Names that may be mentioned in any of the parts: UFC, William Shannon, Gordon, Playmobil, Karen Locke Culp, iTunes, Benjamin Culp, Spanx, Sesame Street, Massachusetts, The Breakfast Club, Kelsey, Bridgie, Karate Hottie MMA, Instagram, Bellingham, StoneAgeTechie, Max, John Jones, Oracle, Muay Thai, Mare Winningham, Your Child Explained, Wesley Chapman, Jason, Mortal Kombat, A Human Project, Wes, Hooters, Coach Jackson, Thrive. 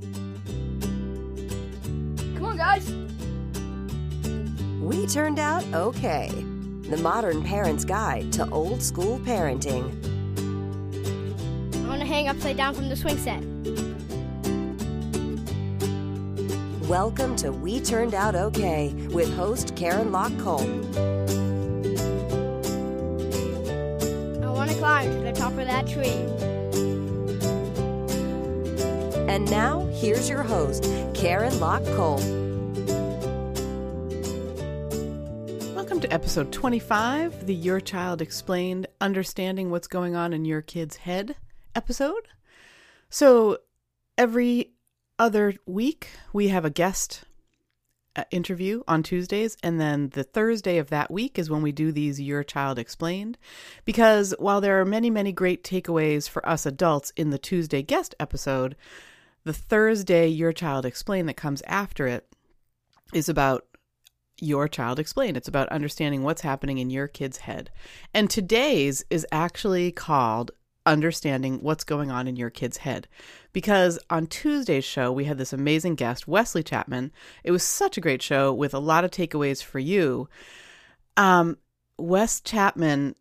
Come on, guys. We turned out okay. The Modern Parent's Guide to Old School Parenting. I'm gonna hang upside down from the swing set. Welcome to We Turned Out Okay with host Karen Locke Culp. I want to climb to the top of that tree. And now, here's your host, Karen Locke Culp. Welcome to episode 25, the Your Child Explained, Understanding What's Going On in Your Kid's Head episode. So, every other week, we have a guest interview on Tuesdays, and then the Thursday of that week is when we do these Your Child Explained, because while there are many, many great takeaways for us adults in the Tuesday guest episode, the Thursday Your Child Explained that comes after it is about Your Child Explained. It's about understanding what's happening in your kid's head. And today's is actually called Understanding What's Going On in Your Kid's Head. Because on Tuesday's show, we had this amazing guest, Wesley Chapman. It was such a great show with a lot of takeaways for you. Wes Chapman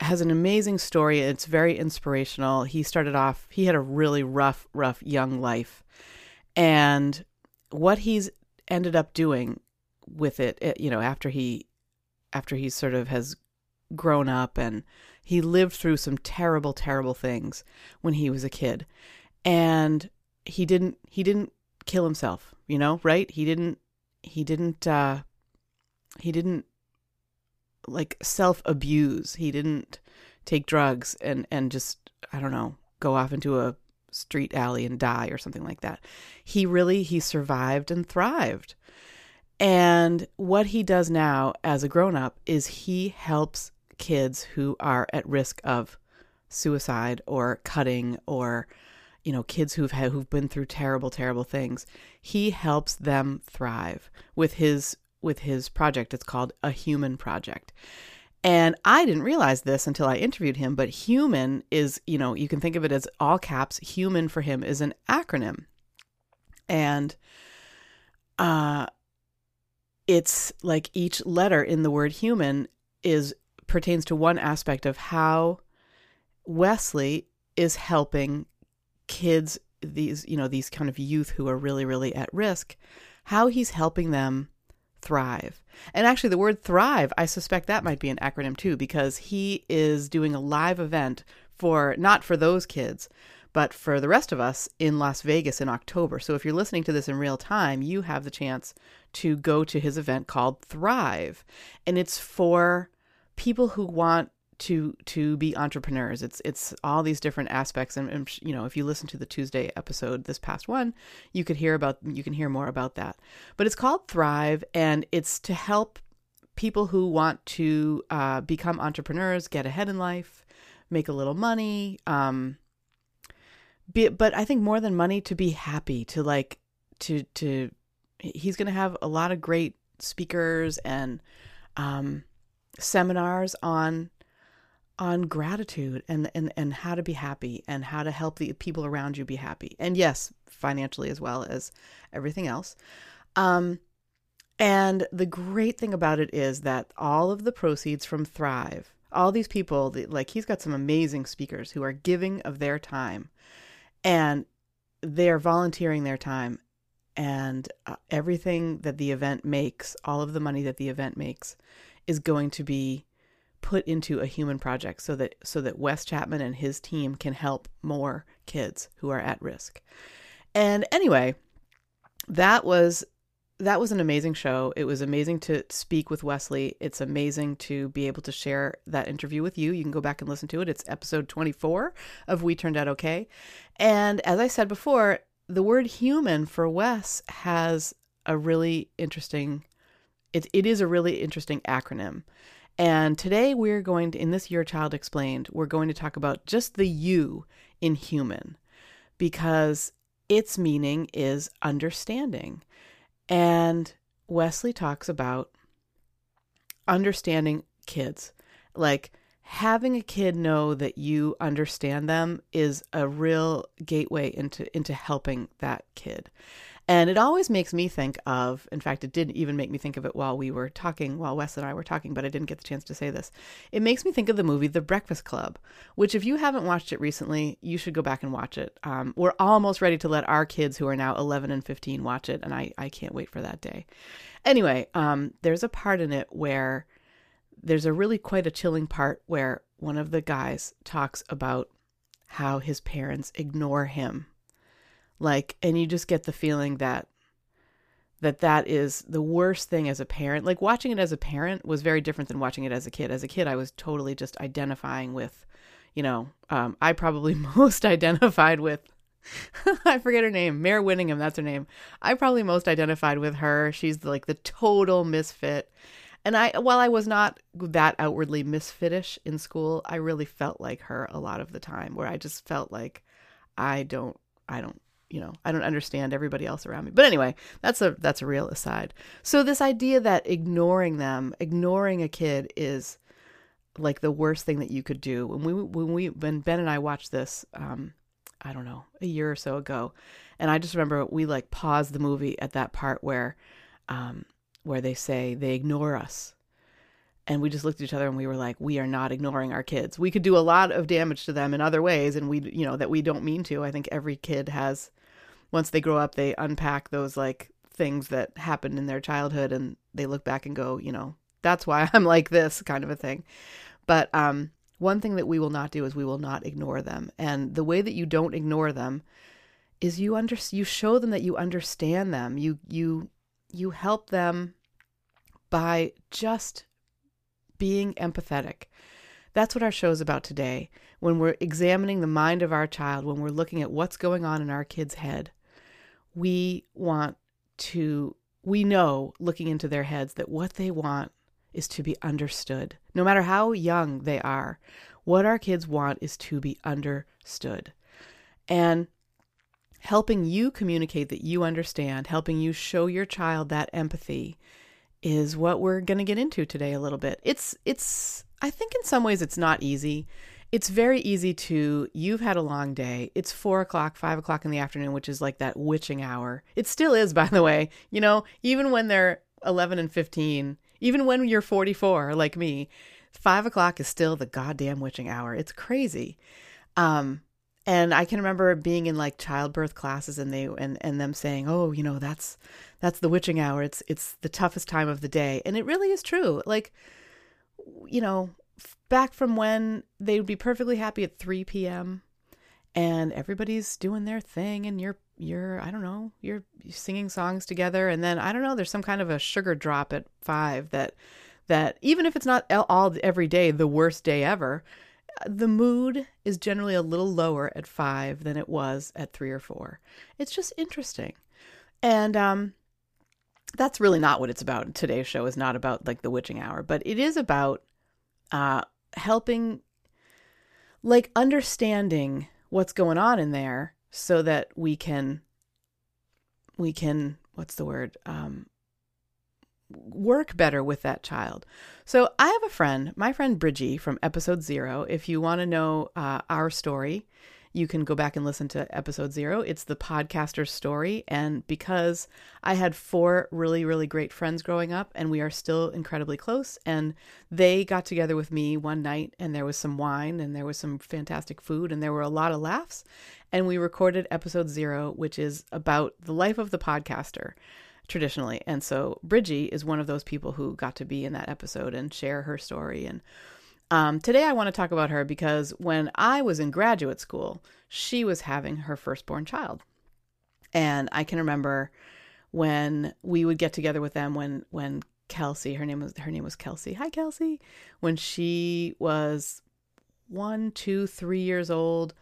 has an amazing story. It's very inspirational. He started off, he had a really rough young life. And what he's ended up doing with it, you know, after he sort of has grown up, and he lived through some terrible things when he was a kid, and he didn't kill himself, you know, right? He didn't like self abuse. He didn't take drugs and just, I don't know, go off into a street alley and die or something like that. He survived and thrived. And what he does now as a grown up is he helps kids who are at risk of suicide or cutting, or, you know, kids who've been through terrible things. He helps them thrive with his project. It's called A Human Project. And I didn't realize this until I interviewed him, but human is, you know, you can think of it as all caps. Human for him is an acronym. And it's like each letter in the word human pertains to one aspect of how Wesley is helping kids, these kind of youth who are really, really at risk, how he's helping them thrive. And actually the word thrive, I suspect that might be an acronym too, because he is doing a live event not for those kids, but for the rest of us in Las Vegas in October. So if you're listening to this in real time, you have the chance to go to his event called Thrive. And it's for people who want to be entrepreneurs. It's all these different aspects, and you know, if you listen to the Tuesday episode, this past one, you can hear more about that. But it's called Thrive, and it's to help people who want to become entrepreneurs, get ahead in life, make a little money, but I think more than money, to be happy, to he's going to have a lot of great speakers and seminars on gratitude and how to be happy and how to help the people around you be happy. And yes, financially as well as everything else. And the great thing about it is that all of the proceeds from Thrive, all these people, like, he's got some amazing speakers who are giving of their time, and they're volunteering their time, and everything that the event makes, all of the money that the event makes, is going to be put into A Human Project so that Wes Chapman and his team can help more kids who are at risk. And anyway, that was an amazing show. It was amazing to speak with Wesley. It's amazing to be able to share that interview with you. You can go back and listen to it. It's episode 24 of We Turned Out Okay. And as I said before, the word human for Wes has a really interesting It is a really interesting acronym. And today we're going to, in this Your Child Explained, we're going to talk about just the U in human, because its meaning is understanding. And Wesley talks about understanding kids, like having a kid know that you understand them is a real gateway into helping that kid. And it always makes me think of, in fact, it did even make me think of it while Wes and I were talking, but I didn't get the chance to say this. It makes me think of the movie The Breakfast Club, which if you haven't watched it recently, you should go back and watch it. We're almost ready to let our kids, who are now 11 and 15, watch it. And I can't wait for that day. Anyway, there's a part in it where there's a really quite a chilling part where one of the guys talks about how his parents ignore him. Like, and you just get the feeling that is the worst thing as a parent. Like, watching it as a parent was very different than watching it as a kid. As a kid, I was totally just identifying with, I probably most identified with, I forget her name, Mare Winningham, that's her name. I probably most identified with her. She's like the total misfit. And while I was not that outwardly misfitish in school, I really felt like her a lot of the time, where I just felt like I don't understand everybody else around me. But anyway, that's a real aside. So this idea that ignoring a kid is like the worst thing that you could do. When Ben and I watched this, I don't know, a year or so ago. And I just remember we like paused the movie at that part where they say they ignore us. And we just looked at each other and we were like, we are not ignoring our kids. We could do a lot of damage to them in other ways. And that we don't mean to. I think every kid has, once they grow up, they unpack those like things that happened in their childhood and they look back and go, that's why I'm like this kind of a thing. But one thing that we will not do is we will not ignore them. And the way that you don't ignore them is you show them that you understand them. You help them by just being empathetic. That's what our show's about today. When we're examining the mind of our child, when we're looking at what's going on in our kid's head, we know looking into their heads that what they want is to be understood. No matter how young they are, what our kids want is to be understood. And helping you communicate that you understand, helping you show your child that empathy is what we're going to get into today a little bit. It's I think in some ways it's not easy. It's very easy you've had a long day. It's 5 o'clock in the afternoon, which is like that witching hour. It still is, by the way, even when they're 11 and 15, even when you're 44, like me, 5 o'clock is still the goddamn witching hour. It's crazy. And I can remember being in like childbirth classes and them saying, oh, that's the witching hour. It's the toughest time of the day. And it really is true. Like, back from when they would be perfectly happy at 3 p.m. and everybody's doing their thing and you're singing songs together. And then, there's some kind of a sugar drop at 5 that even if it's not every day, the worst day ever, the mood is generally a little lower at 5 than it was at 3 or 4. It's just interesting. And that's really not what it's about. Today's show is not about like the witching hour, but it is about helping, like understanding what's going on in there so that we can, work better with that child. So I have a friend, my friend Bridgie from episode 0. If you want to know our story, you can go back and listen to episode 0. It's the podcaster's story. And because I had 4 really, really great friends growing up and we are still incredibly close, and they got together with me one night and there was some wine and there was some fantastic food and there were a lot of laughs. And we recorded episode 0, which is about the life of the podcaster traditionally. And so Bridgie is one of those people who got to be in that episode and share her story. And today I want to talk about her because when I was in graduate school, she was having her firstborn child. And I can remember when we would get together with them when Kelsey, her name was Kelsey. Hi, Kelsey. When she was 1, 2, 3 years old,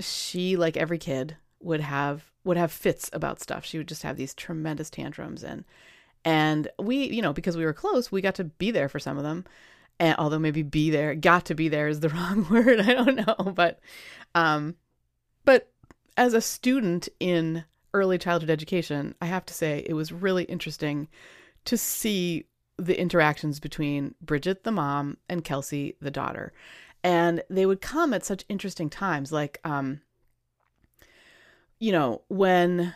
she, like every kid, would have fits about stuff. She would just have these tremendous tantrums. And we, because we were close, we got to be there for some of them. And although maybe got to be there is the wrong word. I don't know. But as a student in early childhood education, I have to say it was really interesting to see the interactions between Bridget, the mom, and Kelsey, the daughter. And they would come at such interesting times. Like, you know, when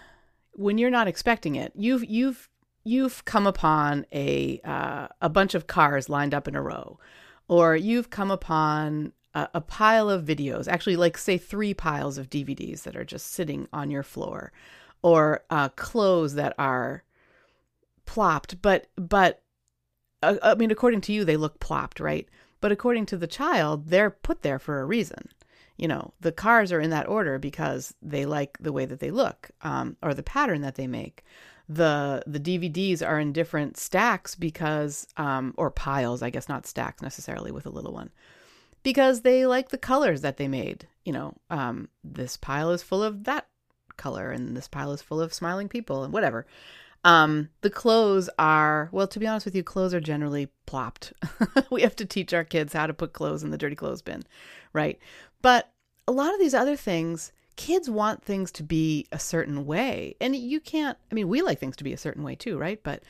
you're not expecting it, you've come upon a bunch of cars lined up in a row, or you've come upon a pile of videos, actually like say 3 piles of DVDs that are just sitting on your floor, or clothes that are plopped, but I mean, according to you, they look plopped, right? But according to the child, they're put there for a reason. You know, the cars are in that order because they like the way that they look, or the pattern that they make. The DVDs are in different stacks because, or piles, I guess, not stacks necessarily with a little one, because they like the colors that they made. You know, this pile is full of that color, and this pile is full of smiling people, and whatever. The clothes are, well, to be honest with you, clothes are generally plopped. We have to teach our kids how to put clothes in the dirty clothes bin, right? But a lot of these other things, kids want things to be a certain way, and you can't, I mean, we like things to be a certain way too, right? But,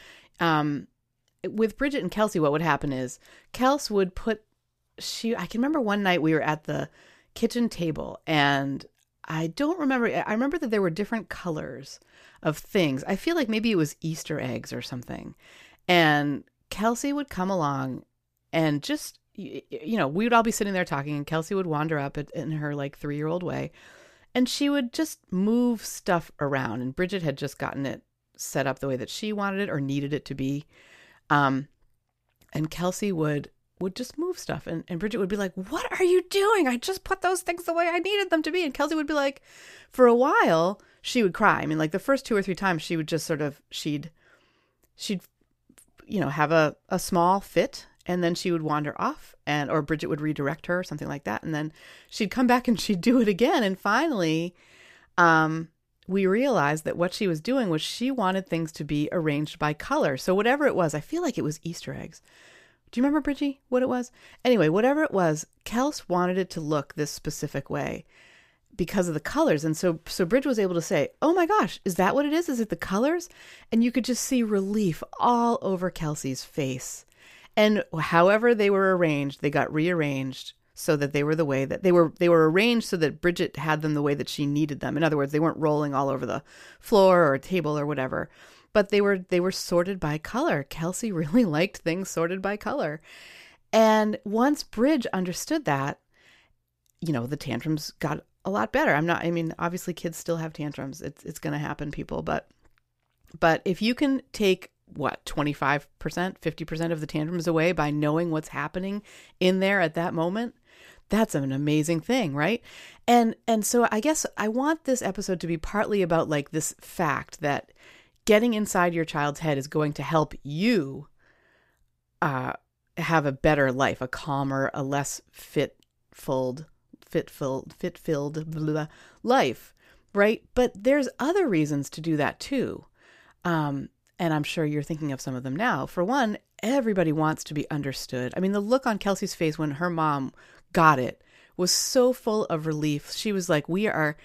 with Bridget and Kelsey, what would happen is Kels would put, I can remember one night we were at the kitchen table, and I remember that there were different colors of things. I feel like maybe it was Easter eggs or something. And Kelsey would come along and just, you know, we would all be sitting there talking, and Kelsey would wander up in her like 3-year-old way, and she would just move stuff around. And Bridget had just gotten it set up the way that she wanted it or needed it to be. And Kelsey would just move stuff. And Bridget would be like, what are you doing? I just put those things the way I needed them to be. And Kelsey would be like, for a while, she would cry. I mean, like the first 2 or 3 times she would just sort of, she'd, you know, have a small fit, and then she would wander off, and, or Bridget would redirect her or something like that. And then she'd come back and she'd do it again. And finally, we realized that what she was doing was she wanted things to be arranged by color. So whatever it was, I feel like it was Easter eggs. Do you remember, Bridgie, what it was? Anyway, whatever it was, Kels wanted it to look this specific way because of the colors. And so Bridge was able to say, oh my gosh, is that what it is? Is it the colors? And you could just see relief all over Kelsey's face. And however they were arranged, they got rearranged so that they were the way that they were arranged so that Bridget had them the way that she needed them. In other words, they weren't rolling all over the floor or table or whatever. But they were sorted by color. Kelsey really liked things sorted by color. And once Bridge understood that, you know, the tantrums got a lot better. Obviously kids still have tantrums. It's going to happen, people. But if you can take, 25%, 50% of the tantrums away by knowing what's happening in there at that moment, that's an amazing thing, right? And so I guess I want this episode to be partly about like this fact that getting inside your child's head is going to help you have a better life, a calmer, a less fit-filled life, right? But there's other reasons to do that too. And I'm sure you're thinking of some of them now. For one, everybody wants to be understood. I mean, the look on Kelsey's face when her mom got it was so full of relief. She was like, we are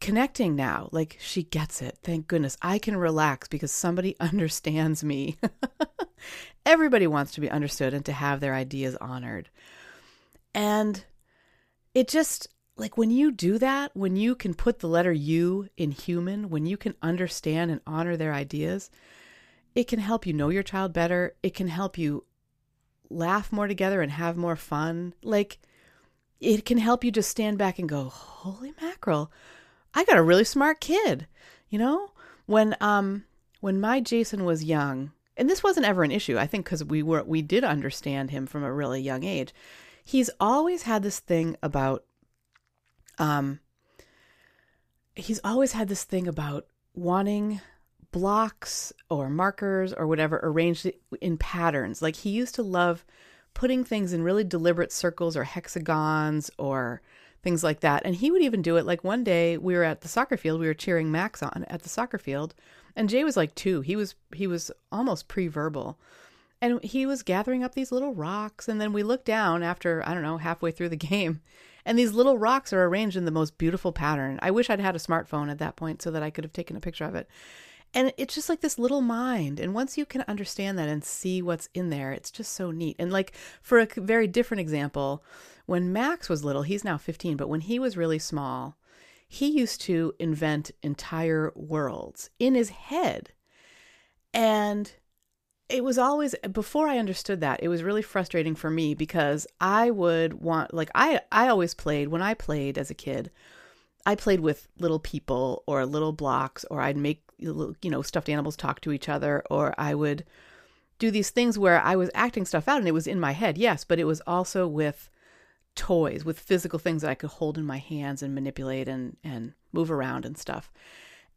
connecting now. Like, she gets it. Thank goodness. I can relax because somebody understands me. Everybody wants to be understood and to have their ideas honored. And it just, like, when you do that, when you can put the letter U in human, when you can understand and honor their ideas, it can help you know your child better. It can help you laugh more together and have more fun. Like, it can help you just stand back and go, holy mackerel, I got a really smart kid. You know, when my Jason was young, and this wasn't ever an issue, I think, because we did understand him from a really young age. He's always had this thing about, wanting blocks or markers or whatever arranged in patterns. Like, he used to love putting things in really deliberate circles or hexagons or things like that. And he would even do it. Like, one day we were at the soccer field, we were cheering Max on at the soccer field, and Jay was like 2. He was almost pre-verbal, and he was gathering up these little rocks. And then we looked down after, I don't know, halfway through the game, and these little rocks are arranged in the most beautiful pattern. I wish I'd had a smartphone at that point so that I could have taken a picture of it. And it's just like this little mind. And once you can understand that and see what's in there, it's just so neat. And like for a very different example, when Max was little, he's now 15, but when he was really small, he used to invent entire worlds in his head. And it was always, before I understood that, it was really frustrating for me because I would want, like I always played, when I played as a kid, I played with little people or little blocks, or I'd make, you know, stuffed animals talk to each other, or I would do these things where I was acting stuff out and it was in my head, yes, but it was also with toys, with physical things that I could hold in my hands and manipulate and move around and stuff.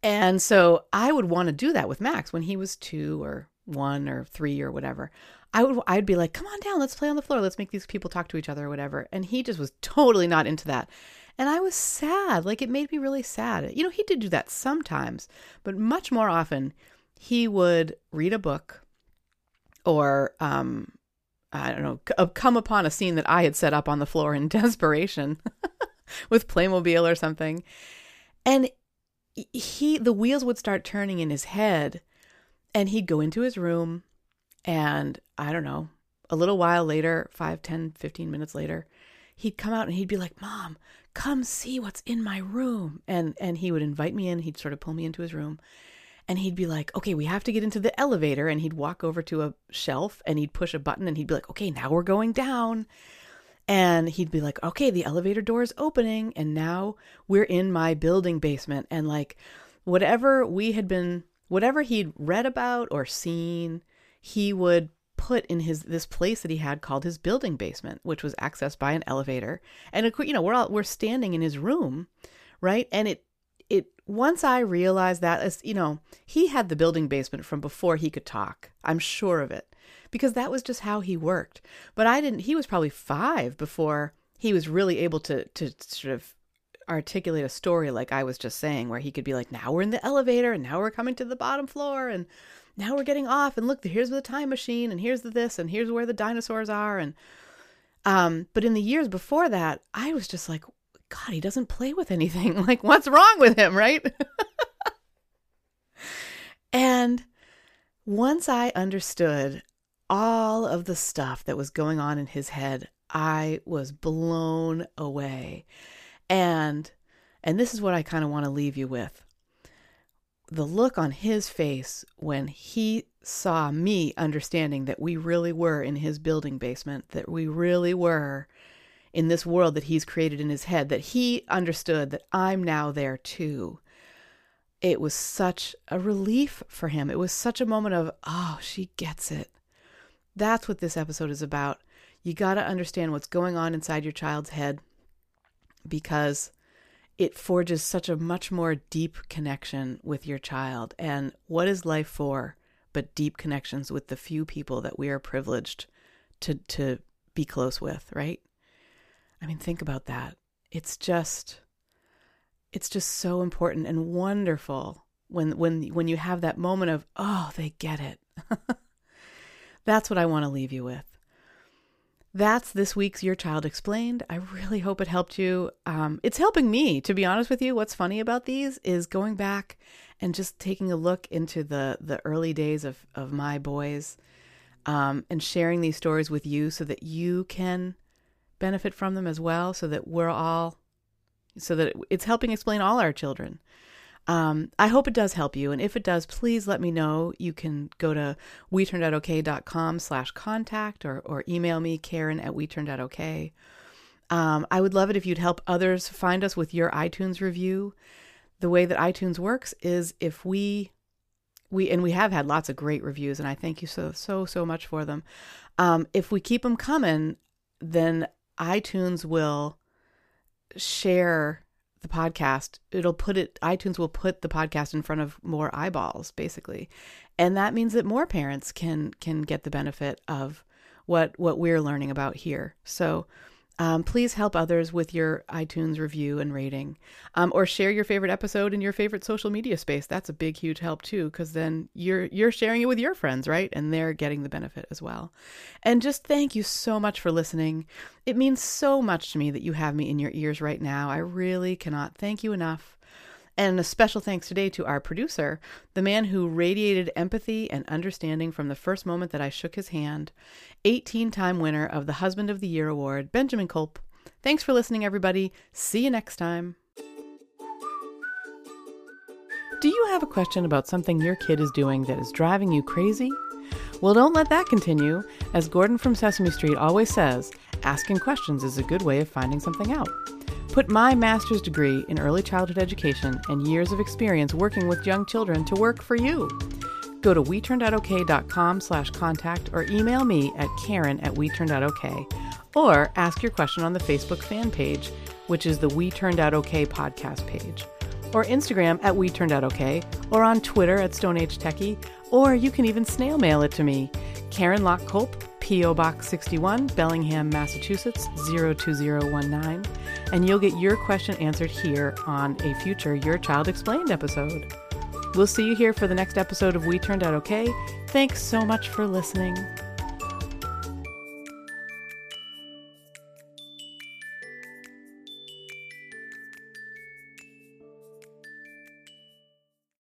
And so I would want to do that with Max when he was 2 or 1 or 3 or whatever. I'd be like, come on down, let's play on the floor. Let's make these people talk to each other or whatever. And he just was totally not into that. And I was sad. Like, it made me really sad. You know, he did do that sometimes, but much more often he would read a book or, I don't know, come upon a scene that I had set up on the floor in desperation with Playmobil or something. And the wheels would start turning in his head, and he'd go into his room, and I don't know, a little while later, 5, 10, 15 minutes later, he'd come out and he'd be like, Mom, come see what's in my room. And he would invite me in. He'd sort of pull me into his room and he'd be like, okay, we have to get into the elevator. And he'd walk over to a shelf and he'd push a button and he'd be like, okay, now we're going down. And he'd be like, okay, the elevator door is opening. And now we're in my building basement. And like whatever he'd read about or seen, he would put in this place that he had called his building basement, which was accessed by an elevator. And you know, we're standing in his room, right? And it once I realized that, as you know, he had the building basement from before he could talk. I'm sure of it, because that was just how he worked. But I didn't. He was probably 5 before he was really able to sort of articulate a story like I was just saying, where he could be like, now we're in the elevator and now we're coming to the bottom floor and now we're getting off and look, here's the time machine and here's the this and here's where the dinosaurs are. And but in the years before that, I was just like, God, he doesn't play with anything. Like, what's wrong with him, right? And once I understood all of the stuff that was going on in his head, I was blown away. And this is what I kind of want to leave you with. The look on his face when he saw me understanding that we really were in his building basement, that we really were in this world that he's created in his head, that he understood that I'm now there too. It was such a relief for him. It was such a moment of, oh, she gets it. That's what this episode is about. You got to understand what's going on inside your child's head, because it forges such a much more deep connection with your child. And what is life for but deep connections with the few people that we are privileged to be close with, right? I mean, think about that. It's just so important and wonderful when you have that moment of, oh, they get it. That's what I want to leave you with. That's this week's Your Child Explained. I really hope it helped you. It's helping me, to be honest with you. What's funny about these is going back and just taking a look into the early days of my boys, and sharing these stories with you so that you can benefit from them as well, so that it's helping explain all our children. I hope it does help you. And if it does, please let me know. You can go to weturnedoutokay.com/contact or email me, Karen@weturnedoutokay. I would love it if you'd help others find us with your iTunes review. The way that iTunes works is if we have had lots of great reviews, and I thank you so much for them. If we keep them coming, then iTunes will share the podcast. iTunes will put the podcast in front of more eyeballs, basically. And that means that more parents can get the benefit of what we're learning about here. So please help others with your iTunes review and rating, or share your favorite episode in your favorite social media space. That's a big, huge help too, because then you're sharing it with your friends, right? And they're getting the benefit as well. And just thank you so much for listening. It means so much to me that you have me in your ears right now. I really cannot thank you enough. And a special thanks today to our producer, the man who radiated empathy and understanding from the first moment that I shook his hand, 18-time winner of the Husband of the Year Award, Benjamin Culp. Thanks for listening, everybody. See you next time. Do you have a question about something your kid is doing that is driving you crazy? Well, don't let that continue. As Gordon from Sesame Street always says, asking questions is a good way of finding something out. Put my master's degree in early childhood education and years of experience working with young children to work for you. Go to weturnedoutokay.com/contact or email me at Karen@weturnedoutokay, or ask your question on the Facebook fan page, which is the We Turned Out Okay podcast page, or Instagram at We Turned Out Okay, or on Twitter at StoneAgeTechie, or you can even snail mail it to me, Karen Locke Culp, P.O. Box 61, Bellingham, Massachusetts, 02019, and you'll get your question answered here on a future Your Child Explained episode. We'll see you here for the next episode of We Turned Out Okay. Thanks so much for listening.